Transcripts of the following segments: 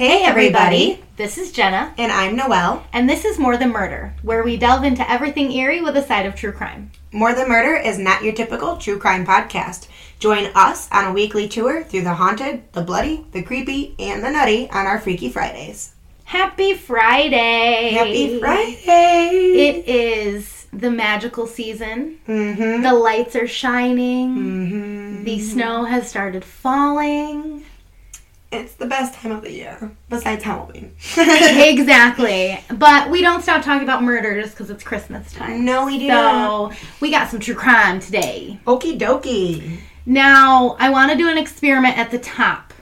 Hey everybody, this is Jenna, and I'm Noelle, and this is More Than Murder, where we delve into everything eerie with a side of true crime. More Than Murder is not your typical true crime podcast. Join us on a weekly tour through the haunted, the bloody, the creepy, and the nutty on our Freaky Fridays. Happy Friday! Happy Friday! It is the magical season. Mm-hmm. The lights are shining. Mm-hmm. The snow has started falling. It's the best time of the year, besides Halloween. Exactly. But we don't stop talking about murder just because it's Christmas time. No, we do. So, we got some true crime today. Okie dokie. Now, I want to do an experiment at the top.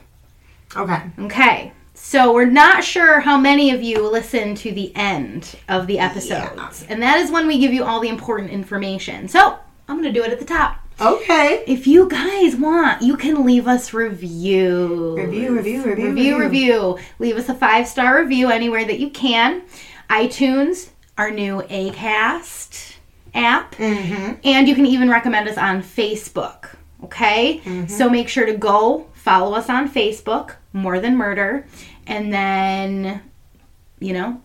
Okay. So, we're not sure how many of you listen to the end of the episodes. Yeah. And that is when we give you all the important information. So, I'm going to do it at the top. Okay. If you guys want, you can leave us reviews. Review. Leave us a 5-star review anywhere that you can. iTunes, our new Acast app. Mm-hmm. And you can even recommend us on Facebook. Okay? Mm-hmm. So make sure to go follow us on Facebook, More Than Murder. And then, you know,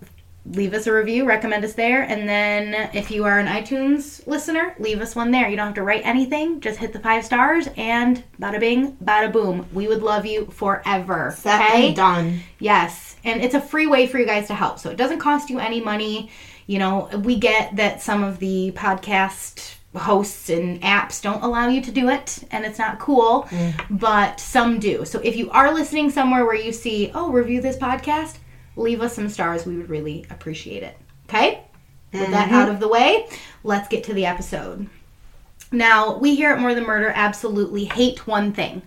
leave us a review, recommend us there, and then if you are an iTunes listener, leave us one there. You don't have to write anything, just hit the 5 stars, and bada bing, bada boom. We would love you forever. Set okay? and done. Yes, and it's a free way for you guys to help, so it doesn't cost you any money. You know, we get that some of the podcast hosts and apps don't allow you to do it, and it's not cool, but some do. So if you are listening somewhere where you see, oh, review this podcast, leave us some stars. We would really appreciate it. Okay? With that out of the way, let's get to the episode. Now, we here at More Than Murder absolutely hate one thing.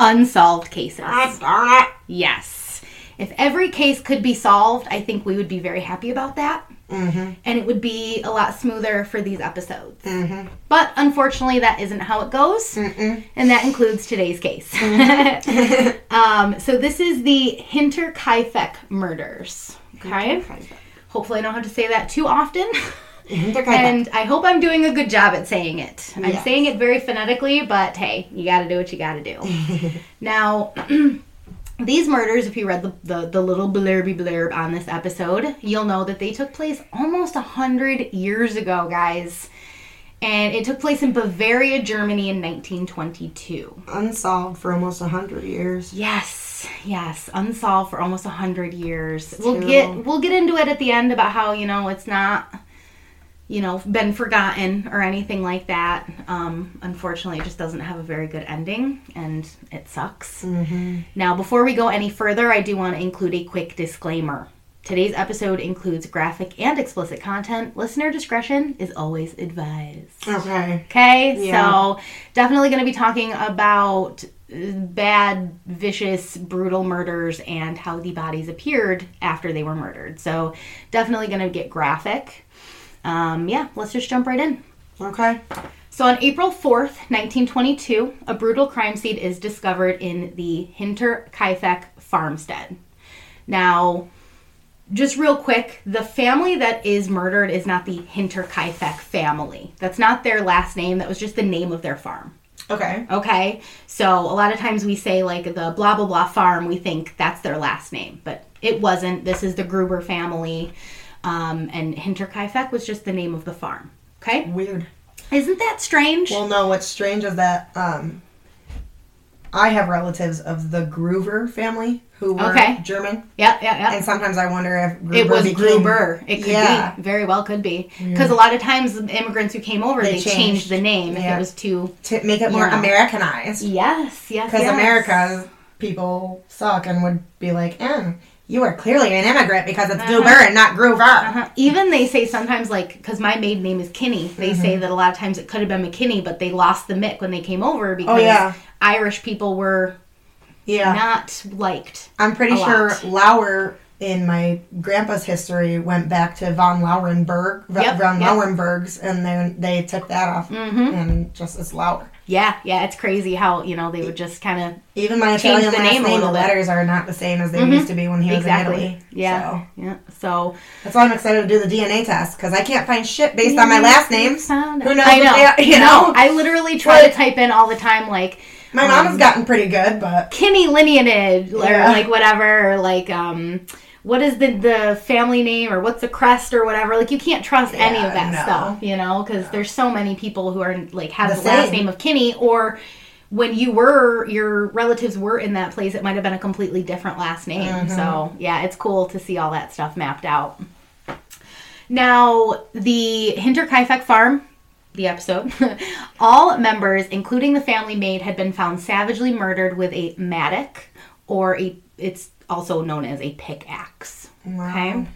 Unsolved cases. God darn it. Yes. If every case could be solved, I think we would be very happy about that. Mm-hmm. And it would be a lot smoother for these episodes. Mm-hmm. But unfortunately, that isn't how it goes. Mm-mm. And that includes today's case. Mm-hmm. So this is the Hinterkaifeck murders. Okay? Hinterkaifeck. Hopefully I don't have to say that too often. And I hope I'm doing a good job at saying it. I'm saying it very phonetically, but hey, you gotta do what you gotta do. Now... These murders, if you read the little blurby blurb on this episode, you'll know that they took place almost 100 years ago, guys. And it took place in Bavaria, Germany in 1922. Unsolved for almost 100 years. Yes. Unsolved for almost 100 years. We'll get into it at the end about how, you know, it's not, you know, been forgotten or anything like that. Unfortunately, it just doesn't have a very good ending, and it sucks. Mm-hmm. Now, before we go any further, I do want to include a quick disclaimer. Today's episode includes graphic and explicit content. Listener discretion is always advised. Okay? Yeah. So, definitely going to be talking about bad, vicious, brutal murders and how the bodies appeared after they were murdered. So, definitely going to get graphic. Let's just jump right in. Okay. So on April 4th, 1922, a brutal crime scene is discovered in the Hinterkaifeck farmstead. Now, just real quick, the family that is murdered is not the Hinterkaifeck family. That's not their last name. That was just the name of their farm. Okay? So a lot of times we say, like, the blah, blah, blah farm, we think that's their last name. But it wasn't. This is the Gruber family. And Hinterkaifeck was just the name of the farm. Okay? Weird. Isn't that strange? Well, no, what's strange is that I have relatives of the Gruber family who were German. Yeah. And sometimes I wonder if Gruber Gruber. It could be. Very well could be. Because a lot of times immigrants who came over, they changed the name if it was too... To make it more Americanized. Yes. Because America's people suck and would be like, you are clearly an immigrant because it's Gruber and not Gruber. Even they say sometimes, like, because my maiden name is Kinney, they say that a lot of times it could have been McKinney, but they lost the Mick when they came over because Irish people were not liked. I'm pretty sure Lauer, in my grandpa's history, went back to von Lauenberg, Lauenbergs, and then they took that off and just as Lauer. Yeah, it's crazy how, you know, they would just kind of even my Italian last name, the letters are not the same as they used to be when he was in Italy. So that's why I'm excited to do the DNA test, because I can't find shit based on my last names. Who knows? I know. I literally try to type in all the time, like, My mom has gotten pretty good, but... Kimmy lineage, or, like, whatever, or, like, what is the family name, or what's the crest, or whatever. Like, you can't trust any of that stuff, you know, because there's so many people who are, like, have the last name of Kimmy, or... When you were, your relatives were in that place, it might have been a completely different last name. Mm-hmm. So, yeah, it's cool to see all that stuff mapped out. Now, the Hinterkaifeck farm, the episode, all members, including the family maid, had been found savagely murdered with a mattock, or it's also known as a pickaxe. Wow. Okay?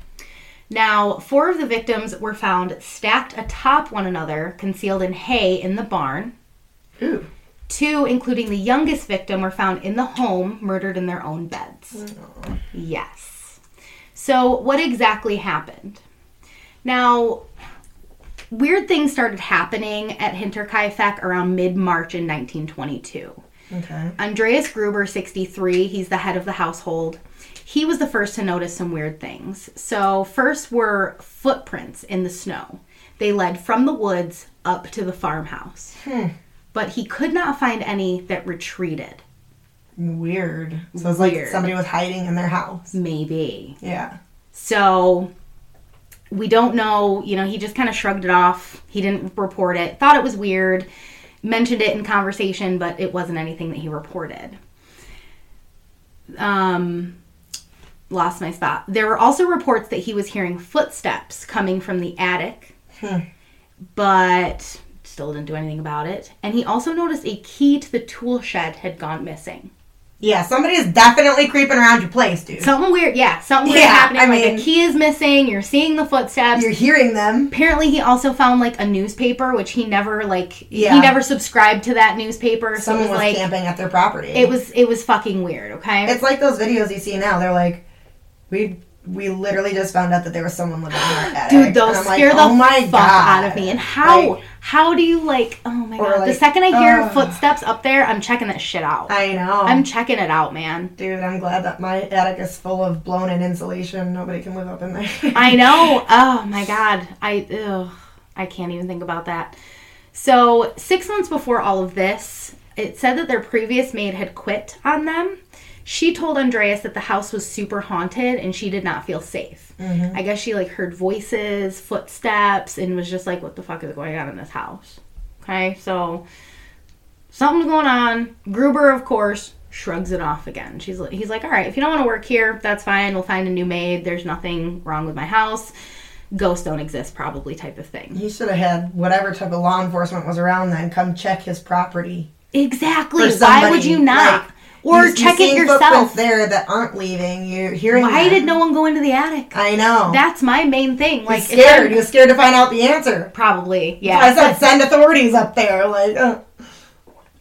Now, 4 of the victims were found stacked atop one another, concealed in hay in the barn. Ooh. 2, including the youngest victim, were found in the home, murdered in their own beds. Aww. Yes. So, what exactly happened? Now, weird things started happening at Hinterkaifeck around mid-March in 1922. Okay. Andreas Gruber, 63, he's the head of the household. He was the first to notice some weird things. So, first were footprints in the snow. They led from the woods up to the farmhouse. Hmm. But he could not find any that retreated. Weird. So it's like somebody was hiding in their house. Maybe. Yeah. So we don't know. You know, he just kind of shrugged it off. He didn't report it. Thought it was weird. Mentioned it in conversation, but it wasn't anything that he reported. Lost my spot. There were also reports that he was hearing footsteps coming from the attic. Hmm. But... still didn't do anything about it. And he also noticed a key to the tool shed had gone missing. Yeah, somebody is definitely creeping around your place, dude. Something weird, yeah. Something weird happening. I mean, a key is missing. You're seeing the footsteps. You're hearing them. Apparently, he also found, like, a newspaper, which he never, like... Yeah. He never subscribed to that newspaper. Someone was, like, camping at their property. It was fucking weird, okay? It's like those videos you see now. They're like, We literally just found out that there was someone living in our attic. Dude, those scare the fuck out of me. And how do you, like, oh my God. Like, the second I hear footsteps up there, I'm checking that shit out. I know. I'm checking it out, man. Dude, I'm glad that my attic is full of blown-in insulation. Nobody can live up in there. I know. Oh my God. I can't even think about that. So, 6 months before all of this, it said that their previous maid had quit on them. She told Andreas that the house was super haunted and she did not feel safe. Mm-hmm. I guess she, like, heard voices, footsteps, and was just like, what the fuck is going on in this house? Okay, so something's going on. Gruber, of course, shrugs it off again. He's like, all right, if you don't want to work here, that's fine. We'll find a new maid. There's nothing wrong with my house. Ghosts don't exist, probably, type of thing. He should have had whatever type of law enforcement was around then come check his property. Exactly. Why would you not? Like, or check it yourself. Footprints there that aren't leaving. You're hearing. Why did no one go into the attic? I know. That's my main thing. Like, you're scared. You're scared to find out the answer. Probably. Yeah. I said send authorities up there. Like.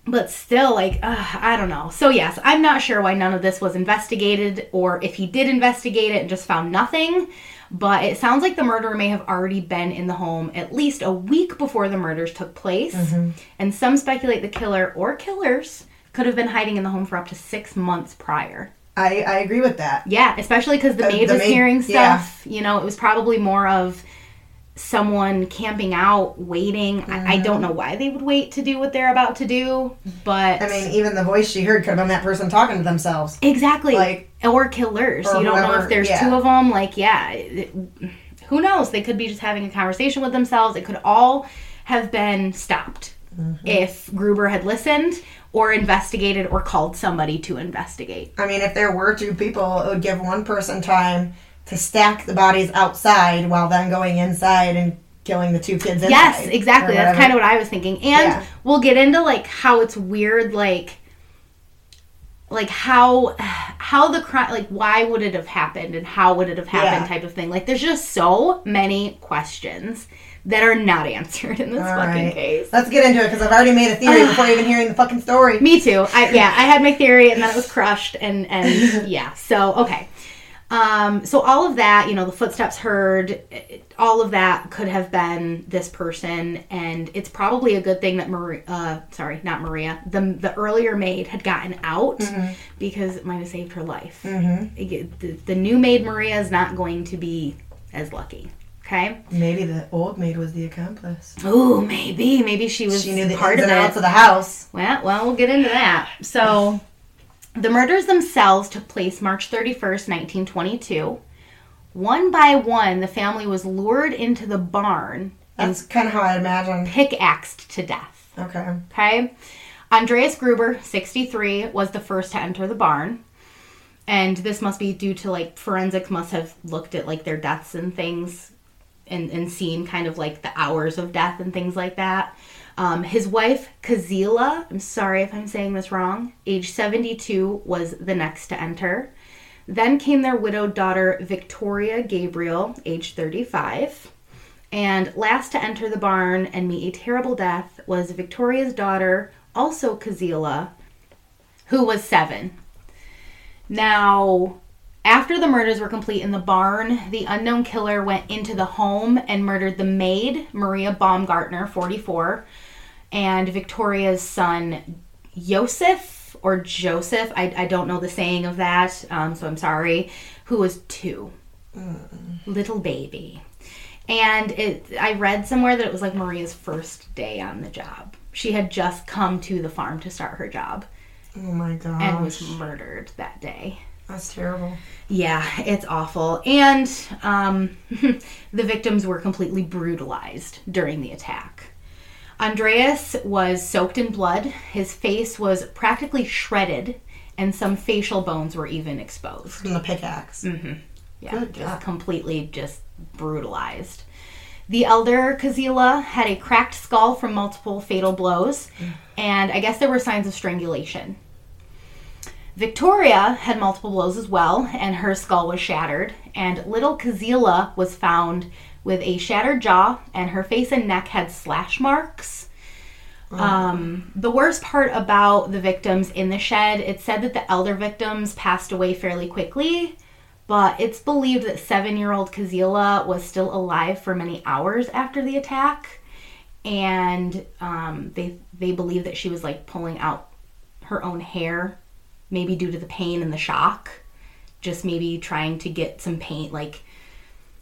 But still, like, I don't know. So yes, I'm not sure why none of this was investigated, or if he did investigate it and just found nothing. But it sounds like the murderer may have already been in the home at least a week before the murders took place, mm-hmm. and some speculate the killer or killers could have been hiding in the home for up to 6 months prior. I agree with that. Yeah, especially because the maid was hearing stuff. Yeah. You know, it was probably more of someone camping out, waiting. Mm. I don't know why they would wait to do what they're about to do, but... I mean, even the voice she heard could have been that person talking to themselves. Exactly. Like, or killers. Or you don't know if there's 2 of them. Like, yeah. Who knows? They could be just having a conversation with themselves. It could all have been stopped mm-hmm. if Gruber had listened... or investigated or called somebody to investigate. I mean, if there were 2 people, it would give one person time to stack the bodies outside while then going inside and killing the 2 kids inside. Yes, exactly. That's kind of what I was thinking. And we'll get into, like, how it's weird, like how the crime, like, why would it have happened and how would it have happened type of thing. Like, there's just so many questions that are not answered in this fucking case. Let's get into it, because I've already made a theory before even hearing the fucking story. Me too. I had my theory, and then it was crushed, and yeah. So, okay. So all of that, you know, the footsteps heard, all of that could have been this person, and it's probably a good thing that the earlier maid had gotten out, mm-hmm. because it might have saved her life. Mm-hmm. The new maid, Maria, is not going to be as lucky. Okay. Maybe the old maid was the accomplice. Ooh, maybe. Maybe she was part of it. She knew the ins and outs of the house. Well, we'll get into that. So, the murders themselves took place March 31st, 1922. One by one, the family was lured into the barn. That's kind of how I'd imagine. Pickaxed to death. Okay. Andreas Gruber, 63, was the first to enter the barn. And this must be due to, forensics must have looked at, their deaths and things. And seen kind of the hours of death and things like that. His wife, Cäzilia, I'm sorry if I'm saying this wrong, age 72, was the next to enter. Then came their widowed daughter, Victoria Gabriel, age 35. And last to enter the barn and meet a terrible death was Victoria's daughter, also Cäzilia, who was 7. Now, after the murders were complete in the barn, the unknown killer went into the home and murdered the maid, Maria Baumgartner, 44, and Victoria's son, Josef, or Joseph, I don't know the saying of that, so I'm sorry, who was 2. Little baby. And I read somewhere that it was Maria's first day on the job. She had just come to the farm to start her job. Oh my gosh. And was murdered that day. That's terrible. Yeah, it's awful. And the victims were completely brutalized during the attack. Andreas was soaked in blood. His face was practically shredded, and some facial bones were even exposed. From the pickaxe. Mm-hmm. Yeah, good God. Completely just brutalized. The elder Cäzilia had a cracked skull from multiple fatal blows, and I guess there were signs of strangulation. Victoria had multiple blows as well, and her skull was shattered, and little Cäzilia was found with a shattered jaw, and her face and neck had slash marks. The worst part about the victims in the shed, it said that the elder victims passed away fairly quickly, but it's believed that 7-year-old Cäzilia was still alive for many hours after the attack, and they believe that she was pulling out her own hair, maybe due to the pain and the shock, just maybe trying to get some pain.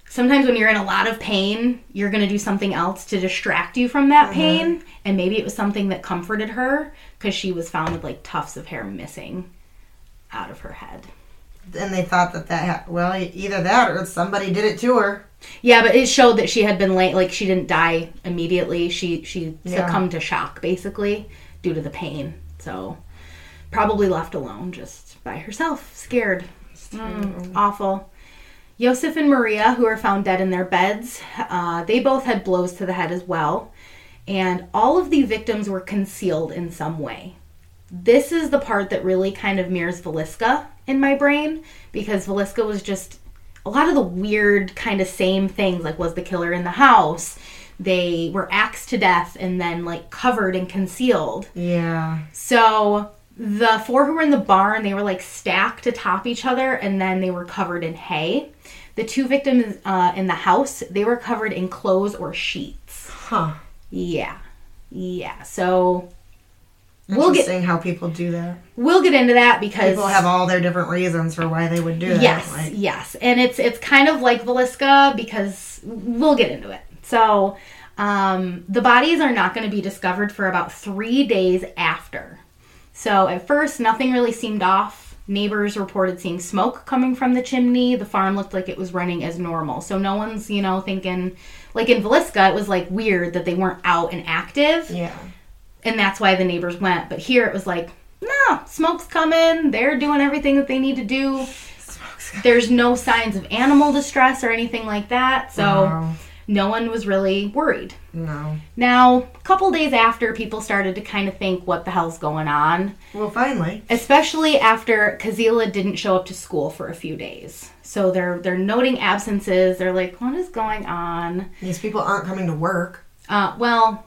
Sometimes when you're in a lot of pain, you're going to do something else to distract you from that pain. And maybe it was something that comforted her, because she was found with tufts of hair missing out of her head. And they thought that either that or somebody did it to her. Yeah, but it showed that she had been late. She didn't die immediately. She succumbed to shock, basically, due to the pain. So, probably left alone, just by herself, scared. Awful. Josef and Maria, who are found dead in their beds, they both had blows to the head as well. And all of the victims were concealed in some way. This is the part that really kind of mirrors Veliska in my brain, because Veliska was just a lot of the weird kind of same things, was the killer in the house? They were axed to death and then covered and concealed. Yeah. So, the 4 who were in the barn, they were stacked atop each other, and then they were covered in hay. The 2 victims in the house, they were covered in clothes or sheets. Huh. Yeah. So, we'll get how people do that. We'll get into that, because people have all their different reasons for why they would do that. Yes. And it's kind of like Veliska, because we'll get into it. So, the bodies are not going to be discovered for about 3 days after. So, at first, nothing really seemed off. Neighbors reported seeing smoke coming from the chimney. The farm looked like it was running as normal. So, no one's, thinking... in Veliska, it was, weird that they weren't out and active. Yeah. And that's why the neighbors went. But here, it was no, smoke's coming. They're doing everything that they need to do. There's no signs of animal distress or anything like that. So, no one was really worried. No. Now, a couple days after, people started to kind of think, what the hell's going on? Well, finally. Especially after Cäzilia didn't show up to school for a few days. So they're noting absences. They're like, what is going on? These people aren't coming to work. Well,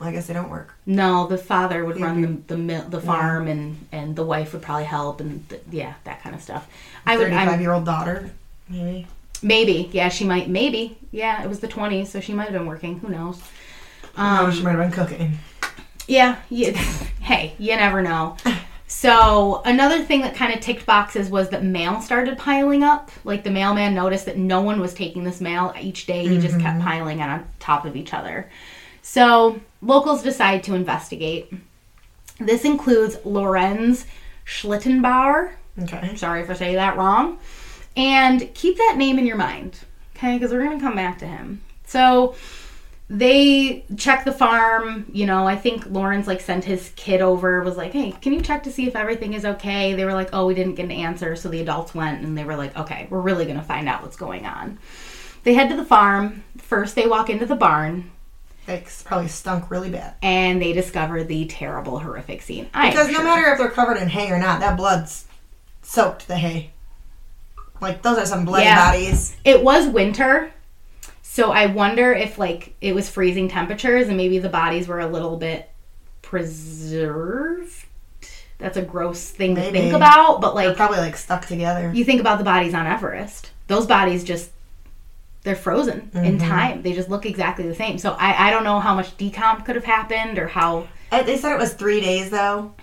I guess they don't work. No, the father would run the farm, and the wife would probably help, and that kind of stuff. The 35-year-old daughter, maybe. Maybe. Yeah, she might. Maybe. Yeah, it was the 20s, so she might have been working. Who knows? She might have been cooking. Yeah. Hey, you never know. So another thing that kind of ticked boxes was that mail started piling up. Like, the mailman noticed that no one was taking this mail. Each day he just kept piling on top of each other. So locals decide to investigate. This includes Lorenz Schlittenbauer. Okay. I'm sorry if I say that wrong. And keep that name in your mind, okay? Because we're going to come back to him. So they check the farm. You know, I think Lorenz, like, sent his kid over, was like, hey, can you check to see if everything is okay? They were like, oh, we didn't get an answer. So the adults went, and they were like, okay, we're really going to find out what's going on. They head to the farm. First, they walk into the barn. It probably stunk really bad. And they discover the terrible, horrific scene. Because no matter if they're covered in hay or not, that blood's soaked the hay. Like, those are some bloody bodies. It was winter, so I wonder if, like, it was freezing temperatures and maybe the bodies were a little bit preserved. That's a gross thing to think about, but, like... They're probably, like, stuck together. You think about the bodies on Everest. Those bodies just... They're frozen in time. They just look exactly the same. So I don't know how much decomp could have happened or how... They said it was 3 days, though.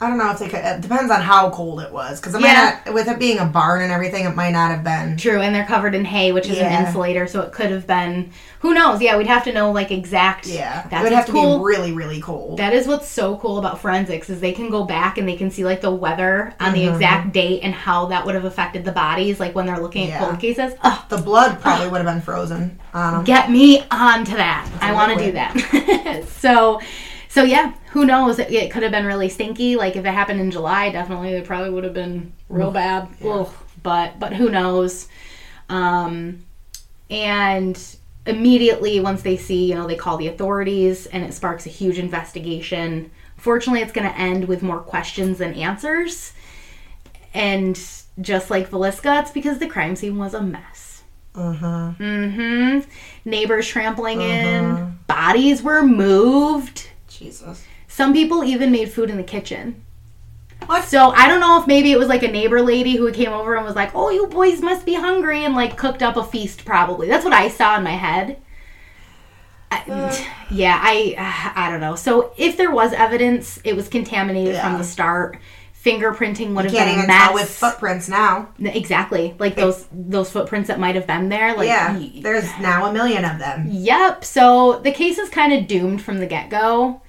I don't know if they could... It depends on how cold it was. Because with it being a barn and everything, it might not have been... True, and they're covered in hay, which is an insulator, so it could have been... Who knows? Yeah, we'd have to know, like, exact... Yeah, it would have to be really, really cold. That is what's so cool about forensics, is they can go back and they can see, like, the weather on the exact date and how that would have affected the bodies, like, when they're looking at cold cases. Ugh. The blood probably would have been frozen. Get me onto that. I want to do that. So, yeah, who knows? It could have been really stinky. Like, if it happened in July, definitely, it probably would have been real bad. Yeah. Ugh. But who knows? And... Immediately, once they see, they call the authorities, and it sparks a huge investigation. Fortunately, it's going to end with more questions than answers. And just like Veliska, it's because the crime scene was a mess. Uh-huh. Mm-hmm. Neighbors trampling in. Bodies were moved. Jesus. Some people even made food in the kitchen. What? So, I don't know if maybe it was, like, a neighbor lady who came over and was like, oh, you boys must be hungry, and, like, cooked up a feast, probably. That's what I saw in my head. I don't know. So, if there was evidence, it was contaminated from the start. Fingerprinting would have been a mess. You can't even tell with footprints now. Exactly. Like, those footprints that might have been there. Like, there's now a million of them. Yep. So, the case is kind of doomed from the get-go.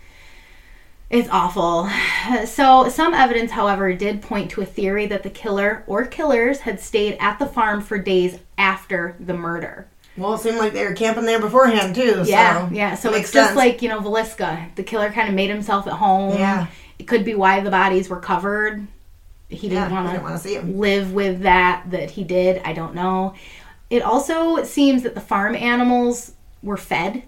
It's awful. So, some evidence, however, did point to a theory that the killer or killers had stayed at the farm for days after the murder. Well, it seemed like they were camping there beforehand, too. Yeah, so yeah. So, it's just sense. Like, Veliska. The killer kind of made himself at home. Yeah. It could be why the bodies were covered. He didn't want to live with that he did. I don't know. It also seems that the farm animals were fed.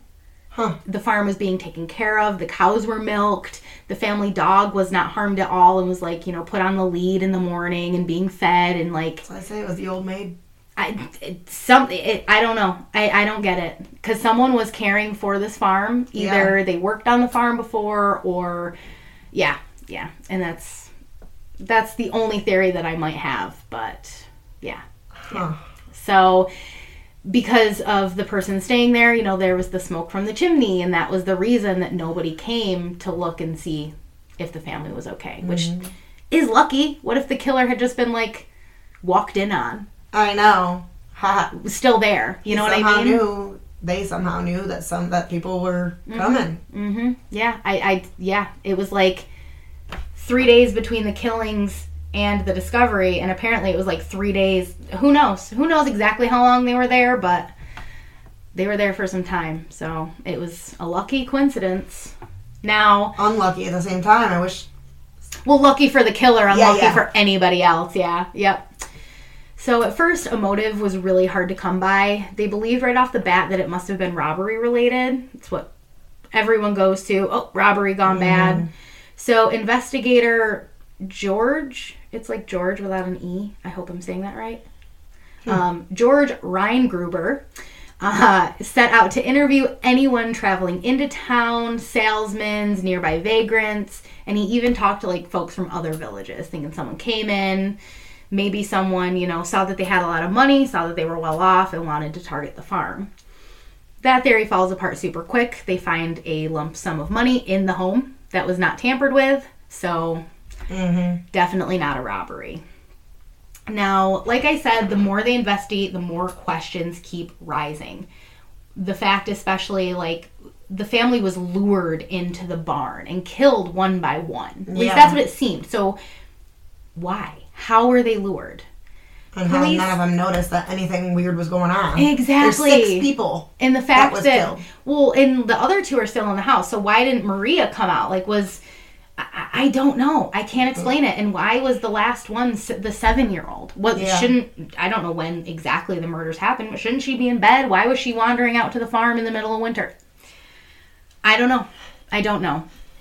Huh. The farm was being taken care of. The cows were milked. The family dog was not harmed at all and was, like, put on the lead in the morning and being fed and, like... So I say it was the old maid. I don't know. I don't get it. Because someone was caring for this farm. Either they worked on the farm before or... Yeah. And that's the only theory that I might have. But, yeah. So... Because of the person staying there, there was the smoke from the chimney, and that was the reason that nobody came to look and see if the family was okay, which is lucky. What if the killer had just been, like, walked in on? I know. Still there. You know what I mean? They somehow knew that people were coming. Mm-hmm. Yeah. It was, like, 3 days between the killings and the discovery, and apparently it was like 3 days. Who knows exactly how long they were there, but they were there for some time, so it was a lucky coincidence. Now, unlucky at the same time. I wish. Well, lucky for the killer, unlucky for anybody else. So at first, a motive was really hard to come by. They believed right off the bat that it must have been robbery related. It's what everyone goes to. Oh, robbery gone bad. So investigator George, it's like George without an E. I hope I'm saying that right. George Reingruber set out to interview anyone traveling into town, salesmen, nearby vagrants, and he even talked to, like, folks from other villages, thinking someone came in, maybe someone, saw that they had a lot of money, saw that they were well off, and wanted to target the farm. That theory falls apart super quick. They find a lump sum of money in the home that was not tampered with, so... Mm-hmm. Definitely not a robbery. Now, like I said, the more they investigate, the more questions keep rising. The fact especially, like, the family was lured into the barn and killed one by one. At least that's what it seemed. So, why? How were they lured? And how none of them noticed that anything weird was going on. Exactly. There's 6 people. And the fact that well, and the other 2 are still in the house. So why didn't Maria come out? Like, I don't know. I can't explain it. And why was the last one the 7-year-old? I don't know when exactly the murders happened, but shouldn't she be in bed? Why was she wandering out to the farm in the middle of winter? I don't know.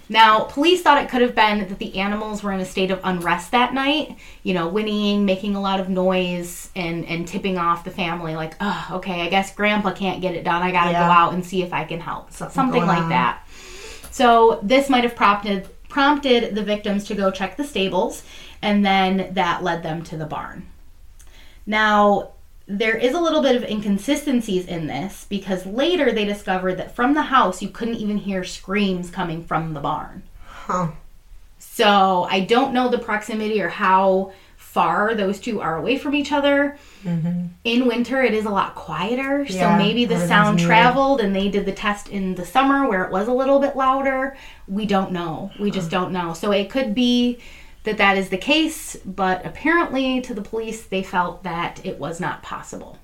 Now, police thought it could have been that the animals were in a state of unrest that night, you know, whinnying, making a lot of noise, and tipping off the family, like, oh, okay, I guess Grandpa can't get it done. I got to go out and see if I can help. Something like that. So this might have prompted the victims to go check the stables, and then that led them to the barn. Now, there is a little bit of inconsistencies in this, because later they discovered that from the house you couldn't even hear screams coming from the barn. Huh. So I don't know the proximity or how far those 2 are away from each other. Mm-hmm. In winter it is a lot quieter, so maybe the sound traveled and they did the test in the summer where it was a little bit louder. We don't know. We just don't know. So it could be that is the case, but apparently to the police they felt that it was not possible.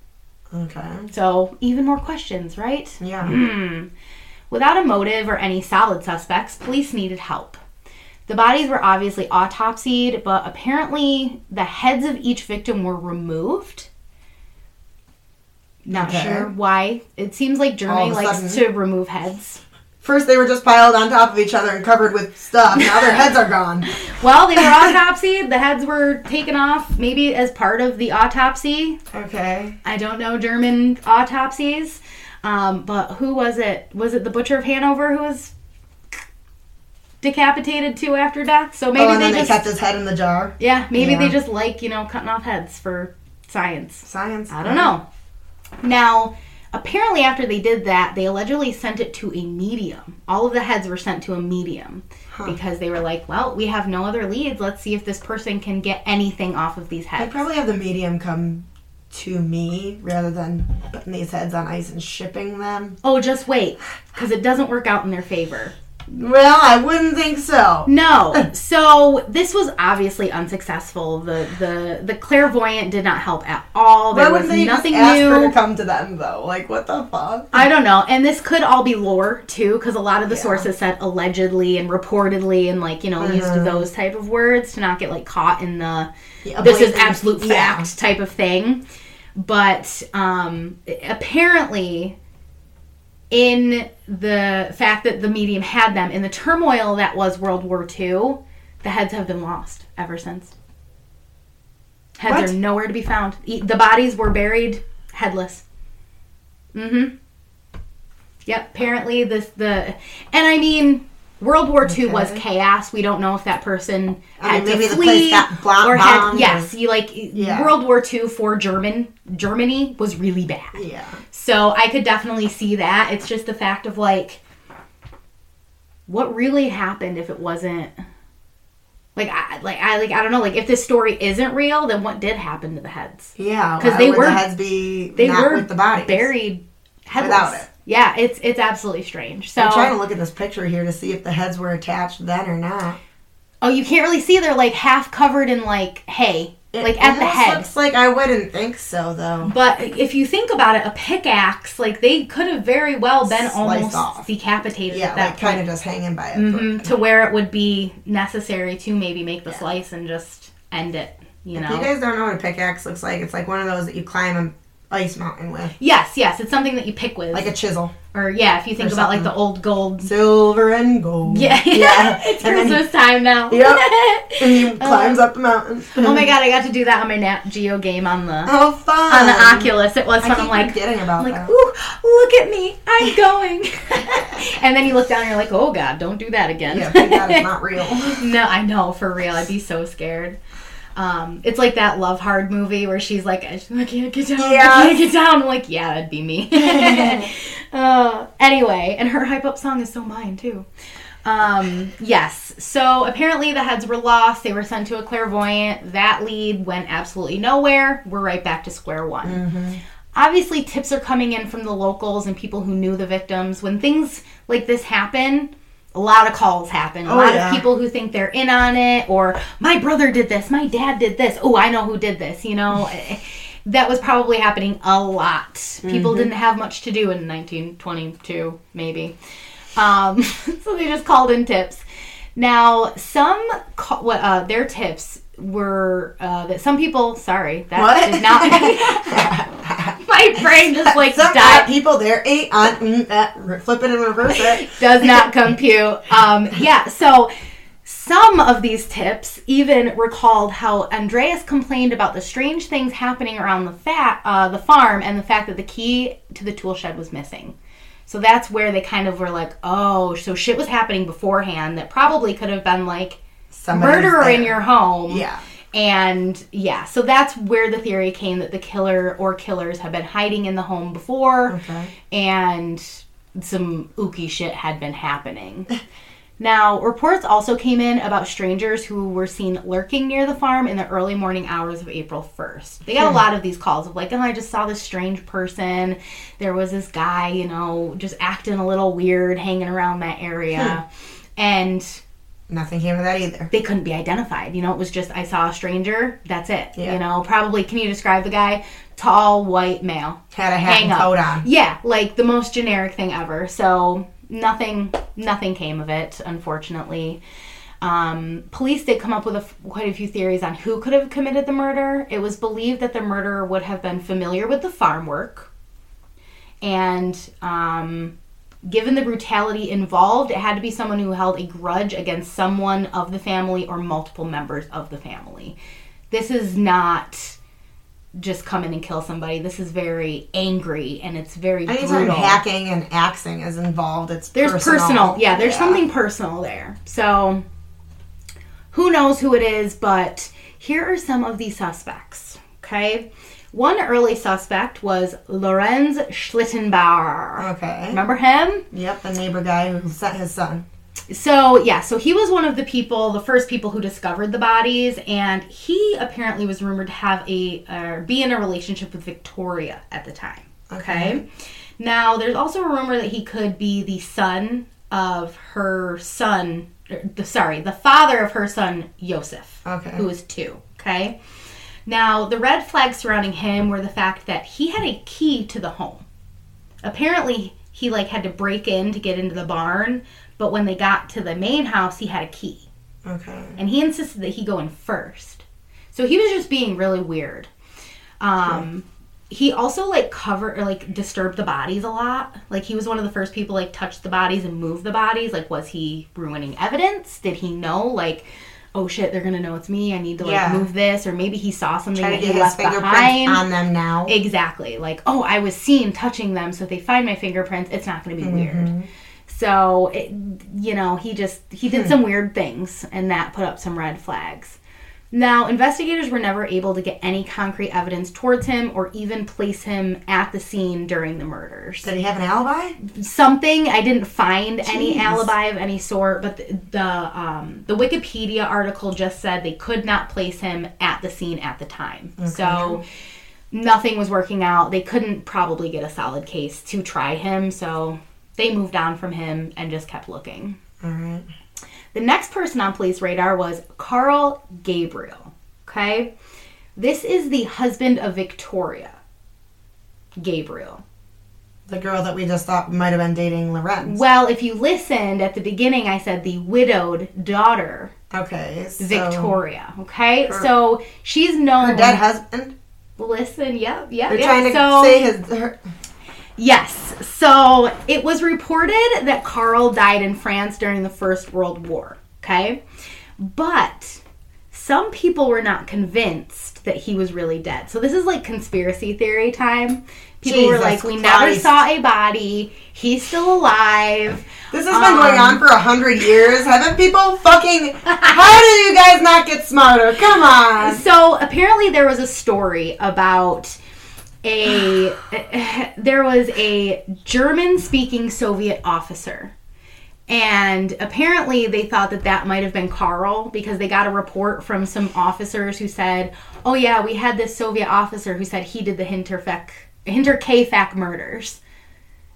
Okay. So even more questions, right? Yeah. Without a motive or any solid suspects, police needed help. The bodies were obviously autopsied, but apparently the heads of each victim were removed. Not sure why. It seems like Germany likes to remove heads. First, they were just piled on top of each other and covered with stuff. Now their heads are gone. Well, they were autopsied. The heads were taken off, maybe as part of the autopsy. Okay. I don't know German autopsies. But who was it? Was it the butcher of Hanover who was decapitated too after death? So maybe they kept his head in the jar? Yeah, maybe they just like, you know, cutting off heads for science. I don't know. Now, apparently after they did that, they allegedly sent it to a medium. All of the heads were sent to a medium because they were like, well, we have no other leads. Let's see if this person can get anything off of these heads. I'd probably have the medium come to me rather than putting these heads on ice and shipping them. Oh, just wait, because it doesn't work out in their favor. Well, I wouldn't think so. No. So this was obviously unsuccessful. The clairvoyant did not help at all. There was nothing new. Why would they ask her to come to them, though? Like, what the fuck? I don't know. And this could all be lore, too, because a lot of the sources said allegedly and reportedly and, like, you know, used those type of words to not get, like, caught in the this is absolute fact type of thing. But apparently, in the fact that the medium had them, in the turmoil that was World War II, the heads have been lost ever since. Heads are nowhere to be found. The bodies were buried headless. Mm-hmm. Yep, apparently World War II was chaos. We don't know if that person had to flee or had... Yes, World War II for Germany was really bad. Yeah. So I could definitely see that. It's just the fact of, like, what really happened if it wasn't... I don't know. Like, if this story isn't real, then what did happen to the heads? Yeah. Because they were with the bodies buried headless. Without it. Yeah, it's absolutely strange. So I'm trying to look at this picture here to see if the heads were attached then or not. Oh, you can't really see. They're, like, half covered in, like, hay. At the head. It looks like... I wouldn't think so, though. But if you think about it, a pickaxe, like, they could have very well been sliced almost decapitated at that point. Yeah, like, kind of just hanging by it. Mm-hmm, to where it would be necessary to maybe make the slice and just end it, you know? If you guys don't know what a pickaxe looks like, it's like one of those that you climb and ice mountain with. Yes. It's something that you pick with. Like a chisel. Or, if you think about, like, the old gold. Silver and gold. Yeah. It's Christmas time now. Yep. And he climbs up the mountain. Oh, my God. I got to do that on my Nat Geo game on the... Oh, fun. On the Oculus. It was fun. I'm like, ooh, look at me. I'm going. And then you look down and you're like, oh, God, don't do that again. Yeah, thank God it's not real. No, I know. For real. I'd be so scared. It's like that Love Hard movie where she's like, I can't get down, I can't get down. I'm like, yeah, that'd be me. Anyway, and her hype up song is So Mine, too. Yes. So apparently the heads were lost. They were sent to a clairvoyant. That lead went absolutely nowhere. We're right back to square one. Mm-hmm. Obviously, tips are coming in from the locals and people who knew the victims. When things like this happen, a lot of calls happen. A lot of people who think they're in on it, or my brother did this, my dad did this. Oh, I know who did this, you know. That was probably happening a lot. People didn't have much to do in 1922, maybe. So they just called in tips. Now, their tips were that some people... Sorry, that what? Did not... My brain just like some died. People there ate on flip it and reverse it. Does not compute. So some of these tips even recalled how Andreas complained about the strange things happening around the farm and the fact that the key to the tool shed was missing. So that's where they kind of were like, oh, so shit was happening beforehand that probably could have been like murder in your home. Yeah. And, yeah, so that's where the theory came that the killer or killers have been hiding in the home before. Okay. And some ooky shit had been happening. Now, reports also came in about strangers who were seen lurking near the farm in the early morning hours of April 1st. They got a lot of these calls of like, oh, I just saw this strange person. There was this guy, you know, just acting a little weird, hanging around that area. And... nothing came of that either. They couldn't be identified. You know, it was just, I saw a stranger. That's it. Yeah. You know, probably, can you describe the guy? Tall, white, male. Had a hat and coat on. Yeah, like the most generic thing ever. So nothing came of it, unfortunately. Police did come up with quite a few theories on who could have committed the murder. It was believed that the murderer would have been familiar with the farm work. And, given the brutality involved, it had to be someone who held a grudge against someone of the family or multiple members of the family. This is not just come in and kill somebody. This is very angry, and it's very brutal. Anytime hacking and axing is involved, there's personal. Yeah, there's something personal there. So, who knows who it is, but here are some of the suspects, okay? One early suspect was Lorenz Schlittenbauer. Okay. Remember him? Yep, the neighbor guy who sent his son. So he was one of the first people who discovered the bodies, and he apparently was rumored to have be in a relationship with Victoria at the time. Okay. Now, there's also a rumor that he could be the son of her son, the father of her son, Josef. Okay. Who was 2. Okay. Now, the red flags surrounding him were the fact that he had a key to the home. Apparently, he, had to break in to get into the barn, but when they got to the main house, he had a key. Okay. And he insisted that he go in first. So he was just being really weird. He also, disturbed the bodies a lot. He was one of the first people, touched the bodies and moved the bodies. Was he ruining evidence? Did he know, oh shit, they're gonna know it's me, I need to move this, or maybe he saw something that he left behind on them now. Exactly. I was seen touching them, so if they find my fingerprints, it's not gonna be weird. So he did some weird things, and that put up some red flags. Now, investigators were never able to get any concrete evidence towards him or even place him at the scene during the murders. Did he have an alibi? Something. I didn't find any alibi of any sort, but the Wikipedia article just said they could not place him at the scene at the time. Okay. So nothing was working out. They couldn't probably get a solid case to try him, so they moved on from him and just kept looking. All right. The next person on police radar was Carl Gabriel, okay? This is the husband of Victoria Gabriel. The girl that we just thought might have been dating Lorenz. Well, if you listened at the beginning, I said the widowed daughter. Okay. So Victoria, okay? So she's known... Her dead husband? Listen, yep. They're trying to say her... Yes, so it was reported that Carl died in France during the First World War, okay? But some people were not convinced that he was really dead. So this is conspiracy theory time. People were we never saw a body. He's still alive. This has been going on for 100 years. Haven't people fucking... How do you guys not get smarter? Come on. So apparently there was a story about... there was a German-speaking Soviet officer, And apparently they thought that that might have been Carl, because they got a report from some officers who said, oh yeah, we had this Soviet officer who said he did the Hinterkaifeck murders.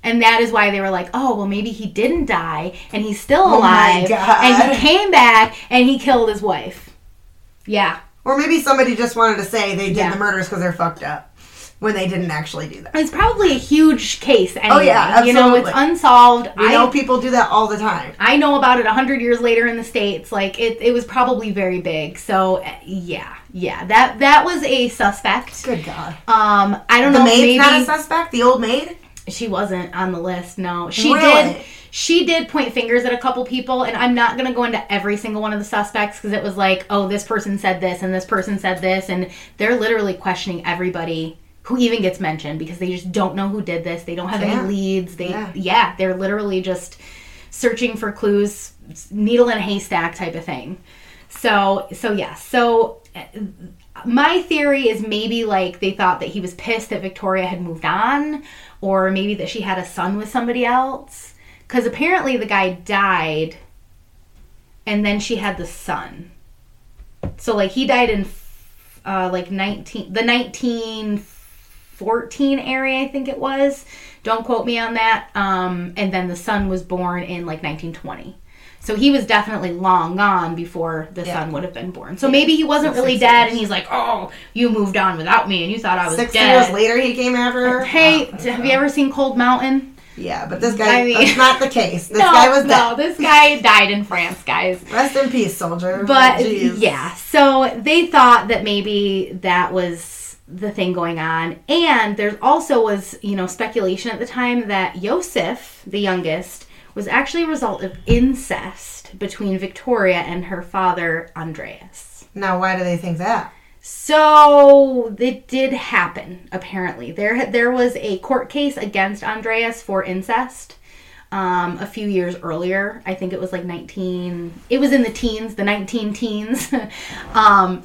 And that is why they were like, oh, well, maybe he didn't die, and he's still alive, and he came back, and he killed his wife. Yeah. Or maybe somebody just wanted to say they did the murders because they're fucked up, when they didn't actually do that. It's probably a huge case anyway. Oh, yeah, absolutely. You know, it's unsolved. I know people do that all the time. I know about it 100 years later in the States. Like, it was probably very big. So, yeah. That was a suspect. Good God. I don't know. The maid's not a suspect? The old maid? She wasn't on the list, no. She did point fingers at a couple people, and I'm not going to go into every single one of the suspects, because it was like, oh, this person said this, and this person said this, and they're literally questioning everybody who even gets mentioned, because they just don't know who did this. They don't have any leads. They're literally just searching for clues, needle in a haystack type of thing. So my theory is maybe like they thought that he was pissed that Victoria had moved on, or maybe that she had a son with somebody else, because apparently the guy died and then she had the son. So like he died in like 1914 area, I think it was. Don't quote me on that. And then the son was born in like 1920. So he was definitely long gone before the son would have been born. So maybe he wasn't really dead, and he's like, oh, you moved on without me, and you thought I was dead. 6 years later he came after her? Hey, have you ever seen Cold Mountain? Yeah, but this guy, that's not the case. This guy was dead. No, this guy died in France, guys. Rest in peace, soldier. But, so they thought that maybe that was the thing going on. And there also was, speculation at the time that Josef, the youngest, was actually a result of incest between Victoria and her father, Andreas. Now, why do they think that? So, it did happen, apparently. There was a court case against Andreas for incest a few years earlier. I think it was like it was in the teens, the 19-teens.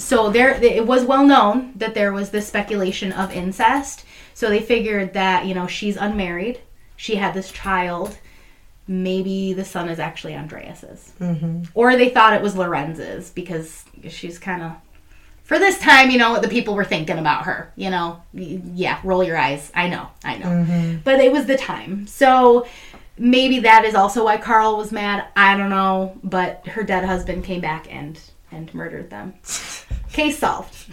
So, it was well known that there was this speculation of incest. So, they figured that, she's unmarried. She had this child. Maybe the son is actually Andreas's. Mm-hmm. Or they thought it was Lorenz's, because she's kind of... For this time, the people were thinking about her. Yeah, roll your eyes. I know. Mm-hmm. But it was the time. So maybe that is also why Carl was mad. I don't know. But her dead husband came back and murdered them. Case solved.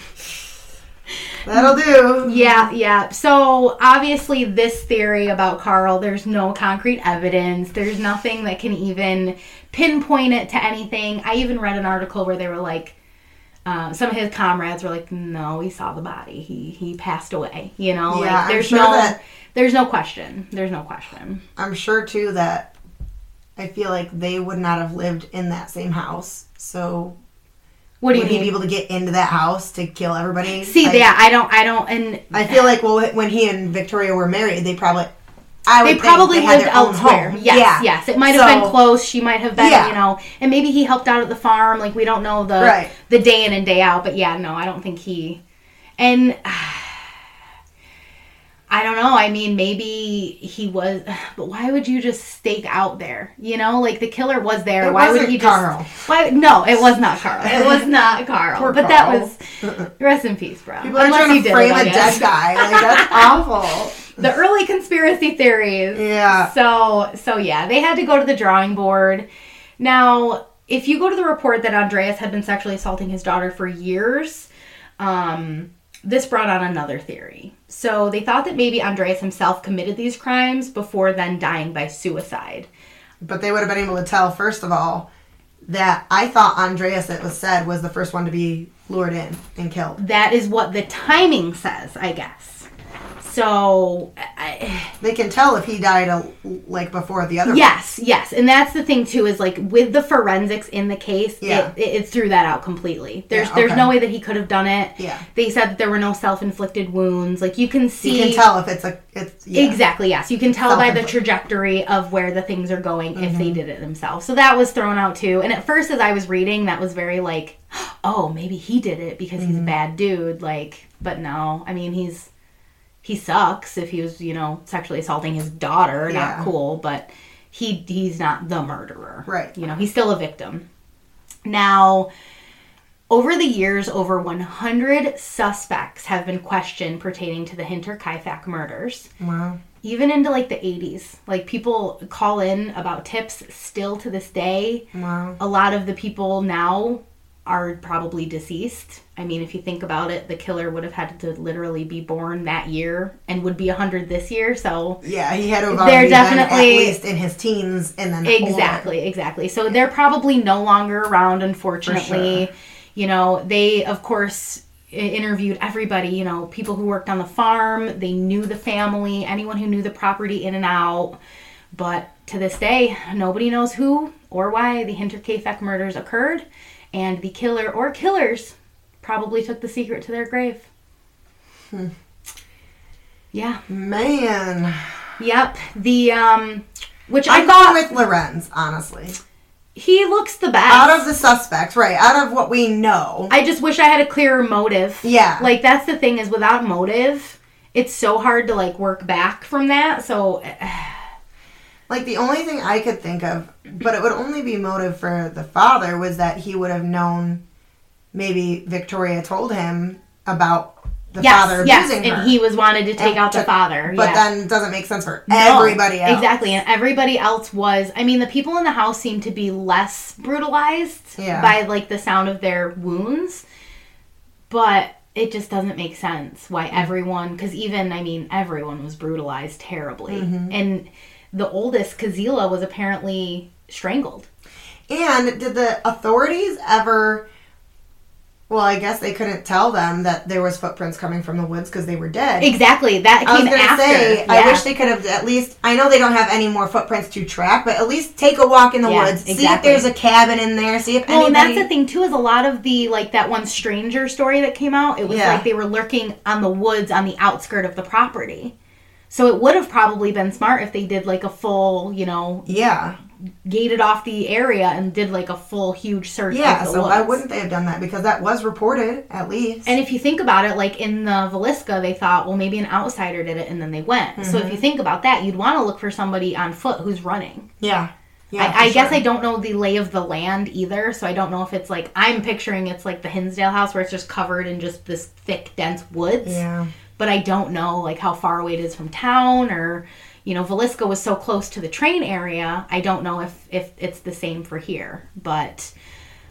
That'll do. Yeah. So, obviously, this theory about Carl, there's no concrete evidence. There's nothing that can even pinpoint it to anything. I even read an article where they were like, some of his comrades were like, no, we saw the body. He passed away, Yeah, like, there's no question. There's no question. I'm sure, too, that I feel like they would not have lived in that same house, so... What do you mean? Would he be able to get into that house to kill everybody? See, I don't, and... I feel like, well, when he and Victoria were married, they probably lived elsewhere. Yes. It might have been close. She might have been, and maybe he helped out at the farm. Like, we don't know the day in and day out, but yeah, no, I don't think he... And... I don't know. I mean, maybe he was, but why would you just stake out there? Like the killer was there. Why would he Carl. Just? Why? No, it was not Carl. It was not Carl. Poor but Carl. That was rest in peace, bro. People are trying to frame a dead guy. Like that's awful. The early conspiracy theories. Yeah. So yeah, they had to go to the drawing board. Now, if you go to the report that Andreas had been sexually assaulting his daughter for years, this brought on another theory. So they thought that maybe Andreas himself committed these crimes before then dying by suicide. But they would have been able to tell, first of all, that I thought Andreas, it was said, was the first one to be lured in and killed. That is what the timing says, I guess. So... they can tell if he died, before the other one. Yes. And that's the thing, too, is, with the forensics in the case, it threw that out completely. There's no way that he could have done it. Yeah. They said that there were no self-inflicted wounds. You can see... You can tell if it's Exactly, yes. You can tell by the trajectory of where the things are going if they did it themselves. So that was thrown out, too. And at first, as I was reading, that was very, oh, maybe he did it because he's a bad dude. But no. I mean, He sucks if he was, sexually assaulting his daughter. Not cool, but he's not the murderer. Right. You know, he's still a victim. Now, over the years, over 100 suspects have been questioned pertaining to the Hinterkaifeck murders. Wow. Even into, like, the 80s. Like, people call in about tips still to this day. Wow. A lot of the people now are probably deceased. I mean, if you think about it, the killer would have had to literally be born that year and would be 100 this year, so... Yeah, he had to be at least in his teens and then Exactly. So they're probably no longer around, unfortunately. For sure. You know, they, of course, interviewed everybody, you know, people who worked on the farm. They knew the family, anyone who knew the property in and out. But to this day, nobody knows who or why the Hinterkaifeck murders occurred. And the killer or killers probably took the secret to their grave. Hmm. Yeah. Man. Yep. The, which I thought... with Lorenz, honestly. He looks the best. Out of the suspects, right. Out of what we know. I just wish I had a clearer motive. Yeah. Like, that's the thing is, without motive, it's so hard to, like, work back from that, so... Like, the only thing I could think of, but it would only be motive for the father, was that he would have known maybe Victoria told him about the father abusing her. And he was wanted to take out the father. But then it doesn't make sense for everybody else. Exactly, and everybody else was, I mean, the people in the house seemed to be less brutalized by, like, the sound of their wounds, but... It just doesn't make sense why everyone, because even, I mean, everyone was brutalized terribly. Mm-hmm. And the oldest, Cäzilia, was apparently strangled. And did the authorities ever, well, I guess they couldn't tell them that there was footprints coming from the woods because they were dead. Exactly. That came after. I was going to say, yeah. I wish they could have at least, I know they don't have any more footprints to track, but at least take a walk in the woods. Exactly. See if there's a cabin in there. See if anybody... Well, and that's the thing, too, is a lot of the, like, that one stranger story that came out, it was like they were lurking on the woods on the outskirt of the property. So it would have probably been smart if they did, like, a full, you know... Yeah. Gated off the area and did like a full huge search. Yeah, so why wouldn't they have done that? Because that was reported, at least. And if you think about it, like in the Villisca, they thought, well, maybe an outsider did it, and then they went. Mm-hmm. So if you think about that, you'd want to look for somebody on foot who's running. Yeah. I guess I don't know the lay of the land either, so I don't know if it's like I'm picturing it's like the Hinsdale house where it's just covered in just this thick, dense woods. Yeah. But I don't know like how far away it is from town or. You know, Villisca was so close to the train area, I don't know if it's the same for here. But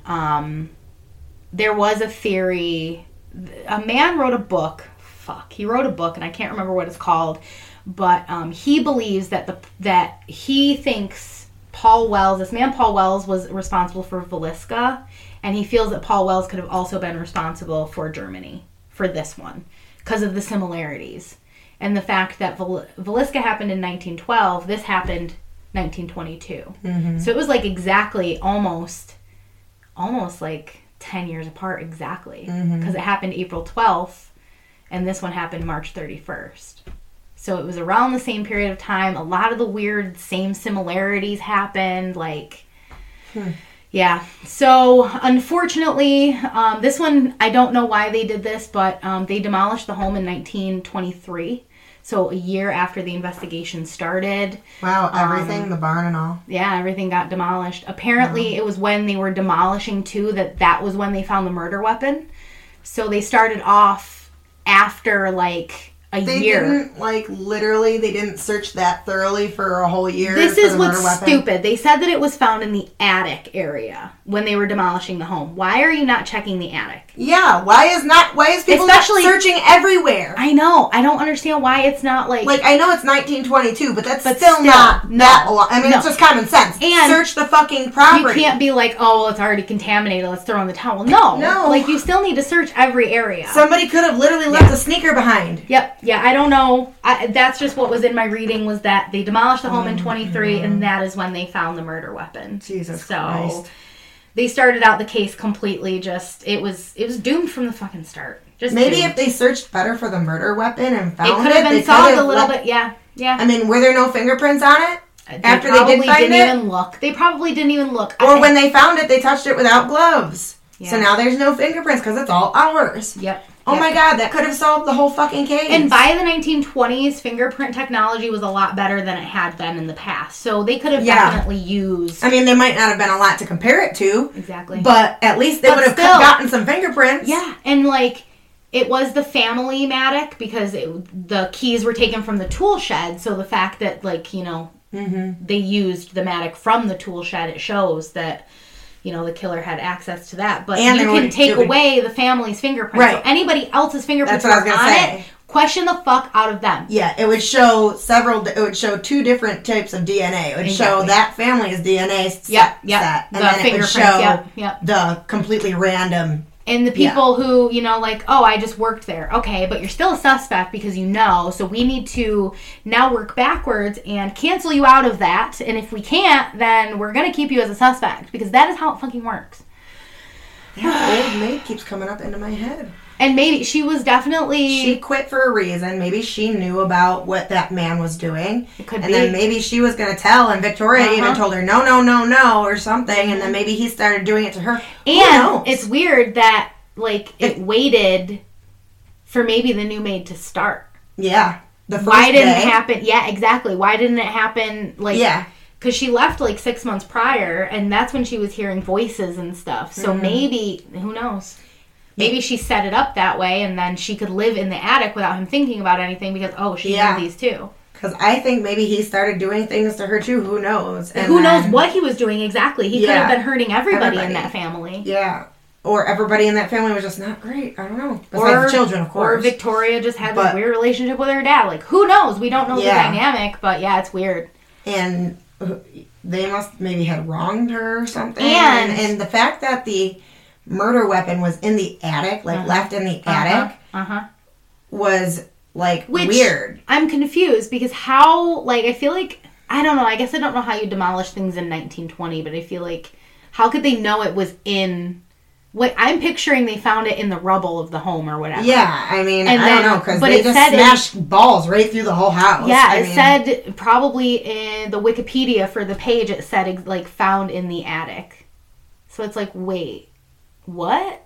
there was a theory. A man wrote a book. He wrote a book, and I can't remember what it's called. But he believes that he thinks Paul Wells, this man Paul Wells, was responsible for Villisca. And he feels that Paul Wells could have also been responsible for Germany, for this one, because of the similarities. And the fact that Villisca happened in 1912, this happened 1922. Mm-hmm. So it was like exactly almost like 10 years apart exactly. Because it happened April 12th and this one happened March 31st. So it was around the same period of time. A lot of the weird same similarities happened. Like, yeah. So unfortunately, this one, I don't know why they did this, but they demolished the home in 1923. So a year after the investigation started. Wow, everything, the barn and all. Yeah, everything got demolished. Apparently, it was when they were demolishing, too, that was when they found the murder weapon. So they started off after, like... They didn't, like, literally, they didn't search that thoroughly for a whole year. This is what's stupid. They said that it was found in the attic area when they were demolishing the home. Why are you not checking the attic? Yeah, why is people not searching everywhere? I know. I don't understand why it's not, like... Like, I know it's 1922, but that's still not that long. I mean, it's just common sense. And search the fucking property. You can't be like, oh, well, it's already contaminated, let's throw in the towel. No. Like, you still need to search every area. Somebody could have literally left a sneaker behind. Yep. Yeah, I don't know. That's just what was in my reading was that they demolished the home in 23, and that is when they found the murder weapon. Jesus Christ. They started out the case completely just, it was doomed from the fucking start. Just maybe doomed. If they searched better for the murder weapon and found it. It could have been solved a little bit, yeah. I mean, were there no fingerprints on it? After they did find it? They probably didn't even look. Or when they found it, they touched it without gloves. Yeah. So now there's no fingerprints because it's all ours. Yep. Oh my God, that could have solved the whole fucking case. And by the 1920s, fingerprint technology was a lot better than it had been in the past. So they could have definitely used... I mean, there might not have been a lot to compare it to. Exactly. But at least they would have gotten some fingerprints. Yeah, and like... It was the family-matic because the keys were taken from the tool shed. So the fact that, like, you know, they used the matic from the tool shed, it shows that, you know, the killer had access to that. But and you can take away the family's fingerprints. Right. So anybody else's fingerprints on it, question the fuck out of them. Yeah, it would show several, it would show two different types of DNA. It would show that family's DNA set. And the then it would show the completely random... And the people who, you know, like, oh, I just worked there. Okay, but you're still a suspect because you know, so we need to now work backwards and cancel you out of that. And if we can't, then we're going to keep you as a suspect because that is how it fucking works. That old maid keeps coming up into my head. And maybe she was definitely... She quit for a reason. Maybe she knew about what that man was doing. It could be. And then maybe she was going to tell, and Victoria even told her, no, or something. And then maybe he started doing it to her. And it's weird that, like, it waited for maybe the new maid to start. Yeah. The first Why didn't it happen? Yeah, exactly. Why didn't it happen, like... Yeah. Because she left, like, 6 months prior, and that's when she was hearing voices and stuff. So maybe... Who knows? Maybe she set it up that way, and then she could live in the attic without him thinking about anything because, oh, she knew these too. Because I think maybe he started doing things to her too. Who knows? And who knows what he was doing exactly? He could have been hurting everybody in that family. Yeah. Or everybody in that family was just not great. I don't know. Besides the children, of course. Or Victoria just had this weird relationship with her dad. Like, who knows? We don't know the dynamic, but yeah, it's weird. And they must maybe had wronged her or something. And the fact that the... murder weapon was in the attic, like left in the attic, was like weird. I'm confused because how, like, I feel like, I don't know, I guess I don't know how you demolish things in 1920, but I feel like, how could they know it was in, what I'm picturing they found it in the rubble of the home or whatever. Yeah, I mean, and I don't know, because they just smashed balls right through the whole house. Yeah, said probably in the Wikipedia for the page, it said, like, found in the attic. So it's like, wait. What?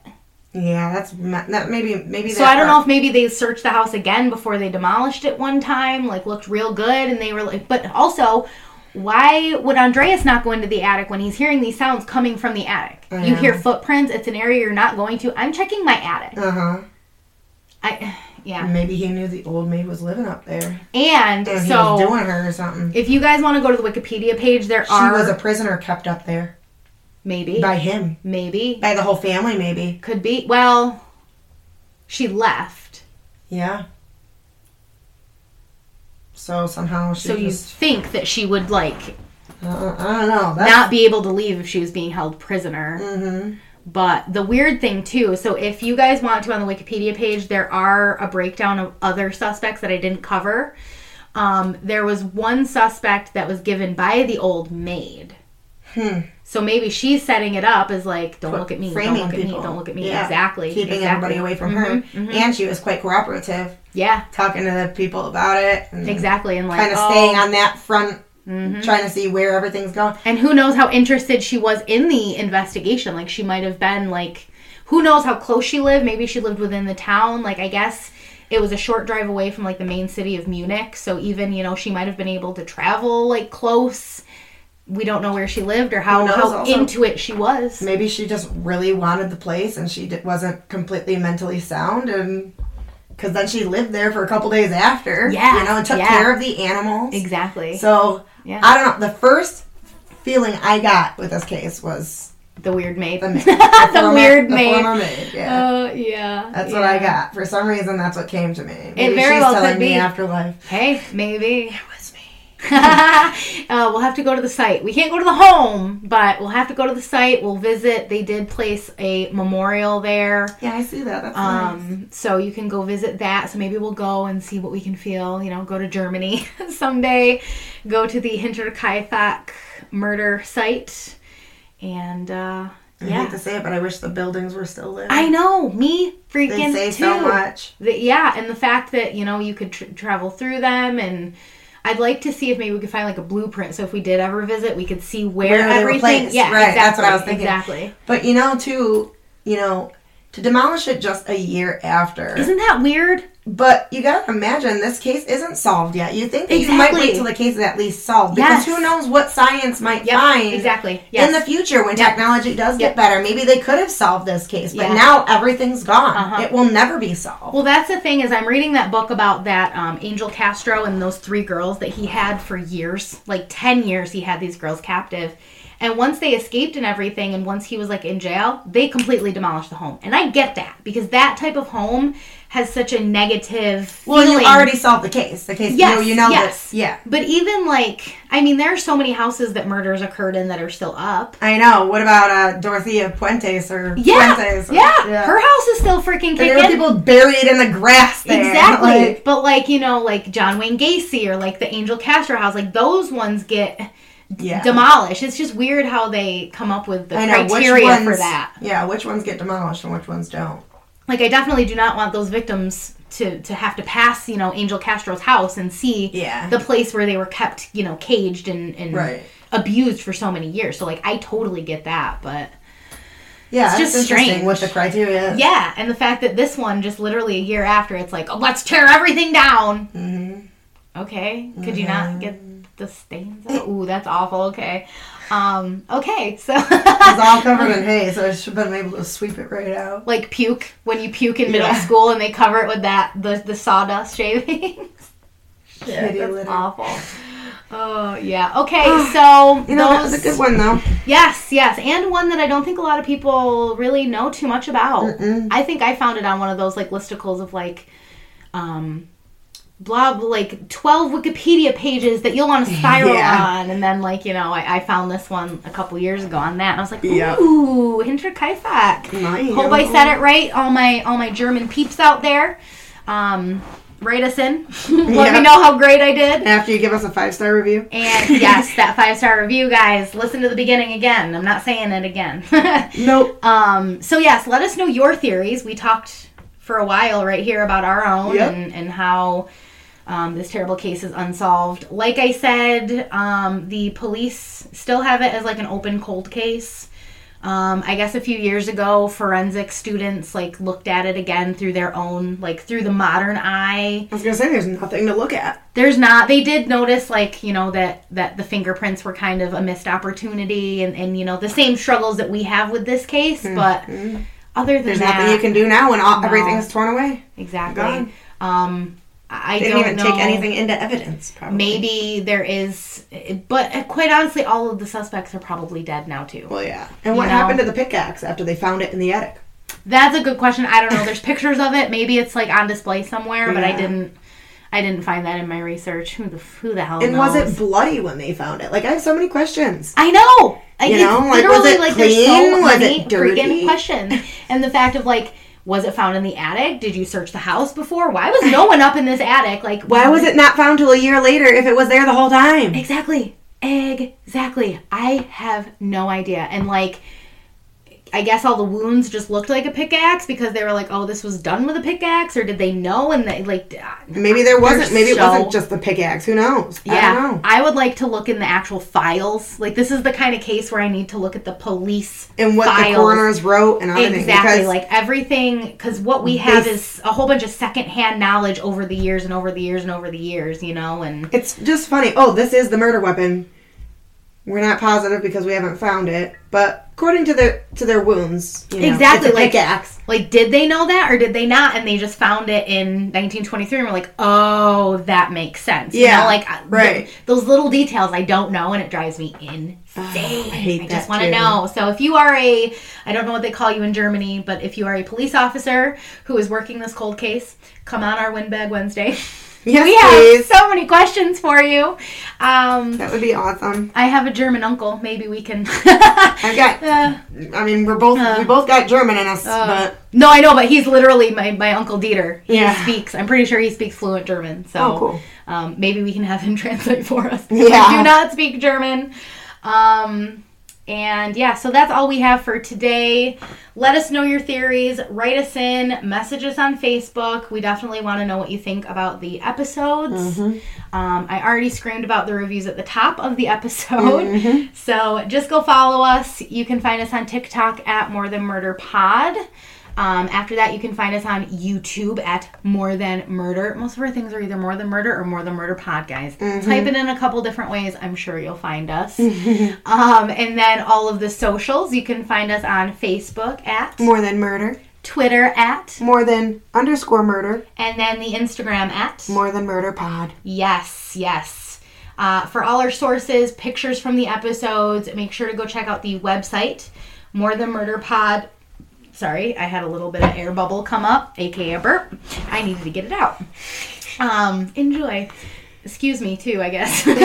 Yeah, that maybe. So I don't know if maybe they searched the house again before they demolished it one time, like looked real good, and they were like. But also, why would Andreas not go into the attic when he's hearing these sounds coming from the attic? Uh-huh. You hear footprints. It's an area you're not going to. I'm checking my attic. Uh huh. Maybe he knew the old maid was living up there, and so he was doing her or something. If you guys want to go to the Wikipedia page, she was a prisoner kept up there. Maybe. By him. Maybe. By the whole family, maybe. Could be. Well, she left. Yeah. So somehow she you think that she would, like... I don't know. Not be able to leave if she was being held prisoner. Mm-hmm. But the weird thing, too, so if you guys want to, on the Wikipedia page, there are a breakdown of other suspects that I didn't cover. There was one suspect that was given by the old maid. Hmm. So maybe she's setting it up as like, don't look at me, don't look at me, don't look at me. Yeah. Exactly. Keeping everybody away from her. Mm-hmm. And she was quite cooperative. Yeah. Talking to the people about it. And and like kind of staying on that front, trying to see where everything's going. And who knows how interested she was in the investigation. Like she might have been like, who knows how close she lived. Maybe she lived within the town. Like I guess it was a short drive away from like the main city of Munich. So even, you know, she might have been able to travel like close. We don't know where she lived or how into it she was. Maybe she just really wanted the place and she wasn't completely mentally sound. And because then she lived there for a couple days after. Yeah. You know, and took care of the animals. Exactly. So, I don't know. The first feeling I got with this case was... The weird maid. The former maid, That's what I got. For some reason, that's what came to me. Maybe it very she's well telling could be. Me afterlife. Hey, maybe... we'll have to go to the site. We can't go to the home, but we'll have to go to the site. We'll visit. They did place a memorial there. Yeah, I see that. That's nice. So you can go visit that. So maybe we'll go and see what we can feel. You know, go to Germany someday. Go to the Hinterkaifeck murder site. And, I hate to say it, but I wish the buildings were still there. I know. Me freaking too. They say so much. And the fact that, you know, you could travel through them and... I'd like to see if maybe we could find, like, a blueprint. So if we did ever visit, we could see where everything... Yeah, right. Exactly. That's what I was thinking. Exactly. But, you know, to demolish it just a year after. Isn't that weird? But you gotta imagine this case isn't solved yet. You think that exactly. You might wait till the case is at least solved because who knows what science might find in the future when technology does get better. Maybe they could have solved this case, but now everything's gone. It will never be solved. Well, that's the thing is I'm reading that book about that Angel Castro and those three girls that he had for years, like 10 years he had these girls captive. And once they escaped and everything, and once he was, like, in jail, they completely demolished the home. And I get that, because that type of home has such a negative feeling. You already solved the case. The case, you know this. Yeah. But even, like, I mean, there are so many houses that murders occurred in that are still up. I know. What about Dorothea Puentes or Puentes? Or, her house is still freaking kicking. There were people buried in the grass there. Exactly. Like, but, like, you know, like John Wayne Gacy or, like, the Angel Castro house, like, those ones get... Yeah. Demolish. It's just weird how they come up with the criteria for that. Yeah, which ones get demolished and which ones don't. Like, I definitely do not want those victims to have to pass, you know, Angel Castro's house and see the place where they were kept, you know, caged and abused for so many years. So, like, I totally get that, but... Yeah, it's just strange what the criteria is. Yeah, and the fact that this one, just literally a year after, it's like, oh, let's tear everything down! Mm-hmm. Okay, could you not get... the stains out. Ooh, that's awful. Okay, so it's all covered in hay, so I should have been able to sweep it right out. Like puke, when you puke in middle school and they cover it with that the sawdust shavings. Yeah, that's litter. Awful. Oh, yeah. Okay, so... You know, that was a good one, though. Yes. And one that I don't think a lot of people really know too much about. Mm-mm. I think I found it on one of those, like, listicles of, like... Blah, like 12 Wikipedia pages that you'll want to spiral on, and then like you know, I found this one a couple years ago on that, and I was like, ooh, Hinterkaifeck. Hope I said it right. All my German peeps out there, rate us in. Let me know how great I did after you give us a 5-star review. And yes, that 5-star review, guys. Listen to the beginning again. I'm not saying it again. Nope. So yes, let us know your theories. We talked for a while right here about our own and how. This terrible case is unsolved. Like I said, the police still have it as like an open cold case. I guess a few years ago, forensic students like looked at it again through their own, like through the modern eye. I was gonna say there's nothing to look at. There's not. They did notice like, you know, that the fingerprints were kind of a missed opportunity and you know, the same struggles that we have with this case, but other than there's nothing you can do now when everything's torn away. Exactly. Gone. I don't know. They didn't even take anything into evidence, probably. Maybe there is, but quite honestly, all of the suspects are probably dead now, too. Well, yeah. And what happened to the pickaxe after they found it in the attic? That's a good question. I don't know. There's pictures of it. Maybe it's, like, on display somewhere, but I didn't find that in my research. Who the hell knows? And was it bloody when they found it? Like, I have so many questions. I know! It's literally, was it clean? There's so many freaking questions. And the fact of, like... Was it found in the attic? Did you search the house before? Why was no one up in this attic? Like, why was it not found till a year later if it was there the whole time? Exactly. I have no idea. And, like, I guess all the wounds just looked like a pickaxe because they were like, oh, this was done with a pickaxe? Or did they know? And they, like... Maybe there wasn't. Maybe it wasn't just the pickaxe. Who knows? Yeah. I don't know. I would like to look in the actual files. Like, this is the kind of case where I need to look at the police files. And what the coroners wrote and everything. Exactly. Like, everything... Because what we have is a whole bunch of secondhand knowledge over the years, you know? And it's just funny. Oh, this is the murder weapon. We're not positive because we haven't found it, but... According to their wounds, you know, exactly, it's a pickaxe. Like, did they know that or did they not? And they just found it in 1923, and we're like, oh, that makes sense. Yeah, you know, like right. Those little details I don't know, and it drives me insane. Oh, I just want to know. So if you are I don't know what they call you in Germany, but if you are a police officer who is working this cold case, come on our Windbag Wednesday. Yes, we have so many questions for you. That would be awesome. I have a German uncle. Maybe we can. I've got. I mean, we both got German in us, but no, I know, but he's literally my uncle Dieter. He speaks. I'm pretty sure he speaks fluent German. So, cool. Maybe we can have him translate for us. Yeah, I do not speak German. And yeah, so that's all we have for today. Let us know your theories. Write us in. Message us on Facebook. We definitely want to know what you think about the episodes. Mm-hmm. I already screamed about the reviews at the top of the episode. Mm-hmm. So just go follow us. You can find us on TikTok at More Than Murder Pod. After that, you can find us on YouTube at More Than Murder. Most of our things are either More Than Murder or More Than Murder Pod, guys. Mm-hmm. Type it in a couple different ways. I'm sure you'll find us. And then all of the socials. You can find us on Facebook at More Than Murder. Twitter at More Than _ Murder. And then the Instagram at More Than Murder Pod. Yes, yes. For all our sources, pictures from the episodes, make sure to go check out the website, More Than Murder Pod. Sorry, I had a little bit of air bubble come up, a.k.a. a burp. I needed to get it out. Enjoy. Excuse me, too, I guess. Go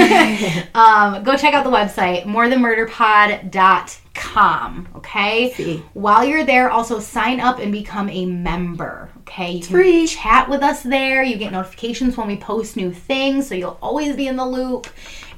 check out the website, morethanmurderpod.com, okay? See. While you're there, also sign up and become a member, okay? You can chat with us there. You get notifications when we post new things, so you'll always be in the loop.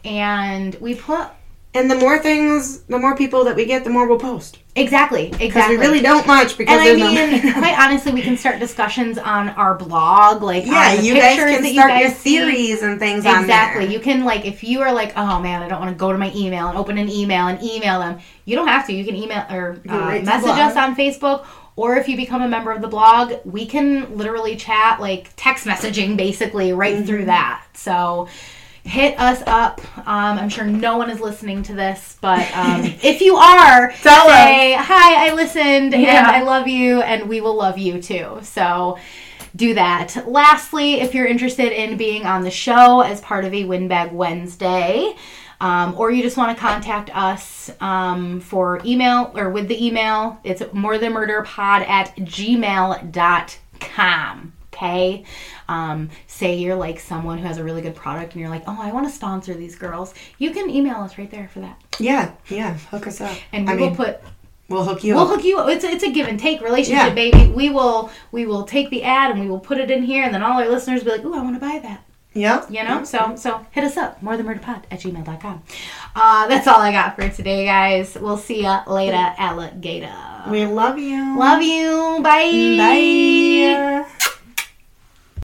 And we put... And the more things, the more people that we get, the more we'll post. Exactly. Because we really don't much. Because and I mean, quite honestly, we can start discussions on our blog. On the you guys can start your theories and things on there. Exactly. You can, if you are oh, man, I don't want to go to my email and open an email and email them. You don't have to. You can email or message us on Facebook. Or if you become a member of the blog, we can literally chat, text messaging, basically, right through that. So... hit us up. I'm sure no one is listening to this, but if you are, say, hi, I listened, and I love you, and we will love you, too. So do that. Lastly, if you're interested in being on the show as part of a Windbag Wednesday, or you just want to contact us for email or with the email, it's morethanmurderpod@gmail.com. Okay. Say you're someone who has a really good product and you're oh, I want to sponsor these girls. You can email us right there for that. Yeah. Hook us up. And we'll hook you up. We'll hook you up. It's a give and take relationship, baby. We will take the ad and we will put it in here and then all our listeners will be ooh, I want to buy that. Yep. So hit us up. morethanmurderpod@gmail.com. That's all I got for today, guys. We'll see ya later, alligator. We love you. Bye. Bye.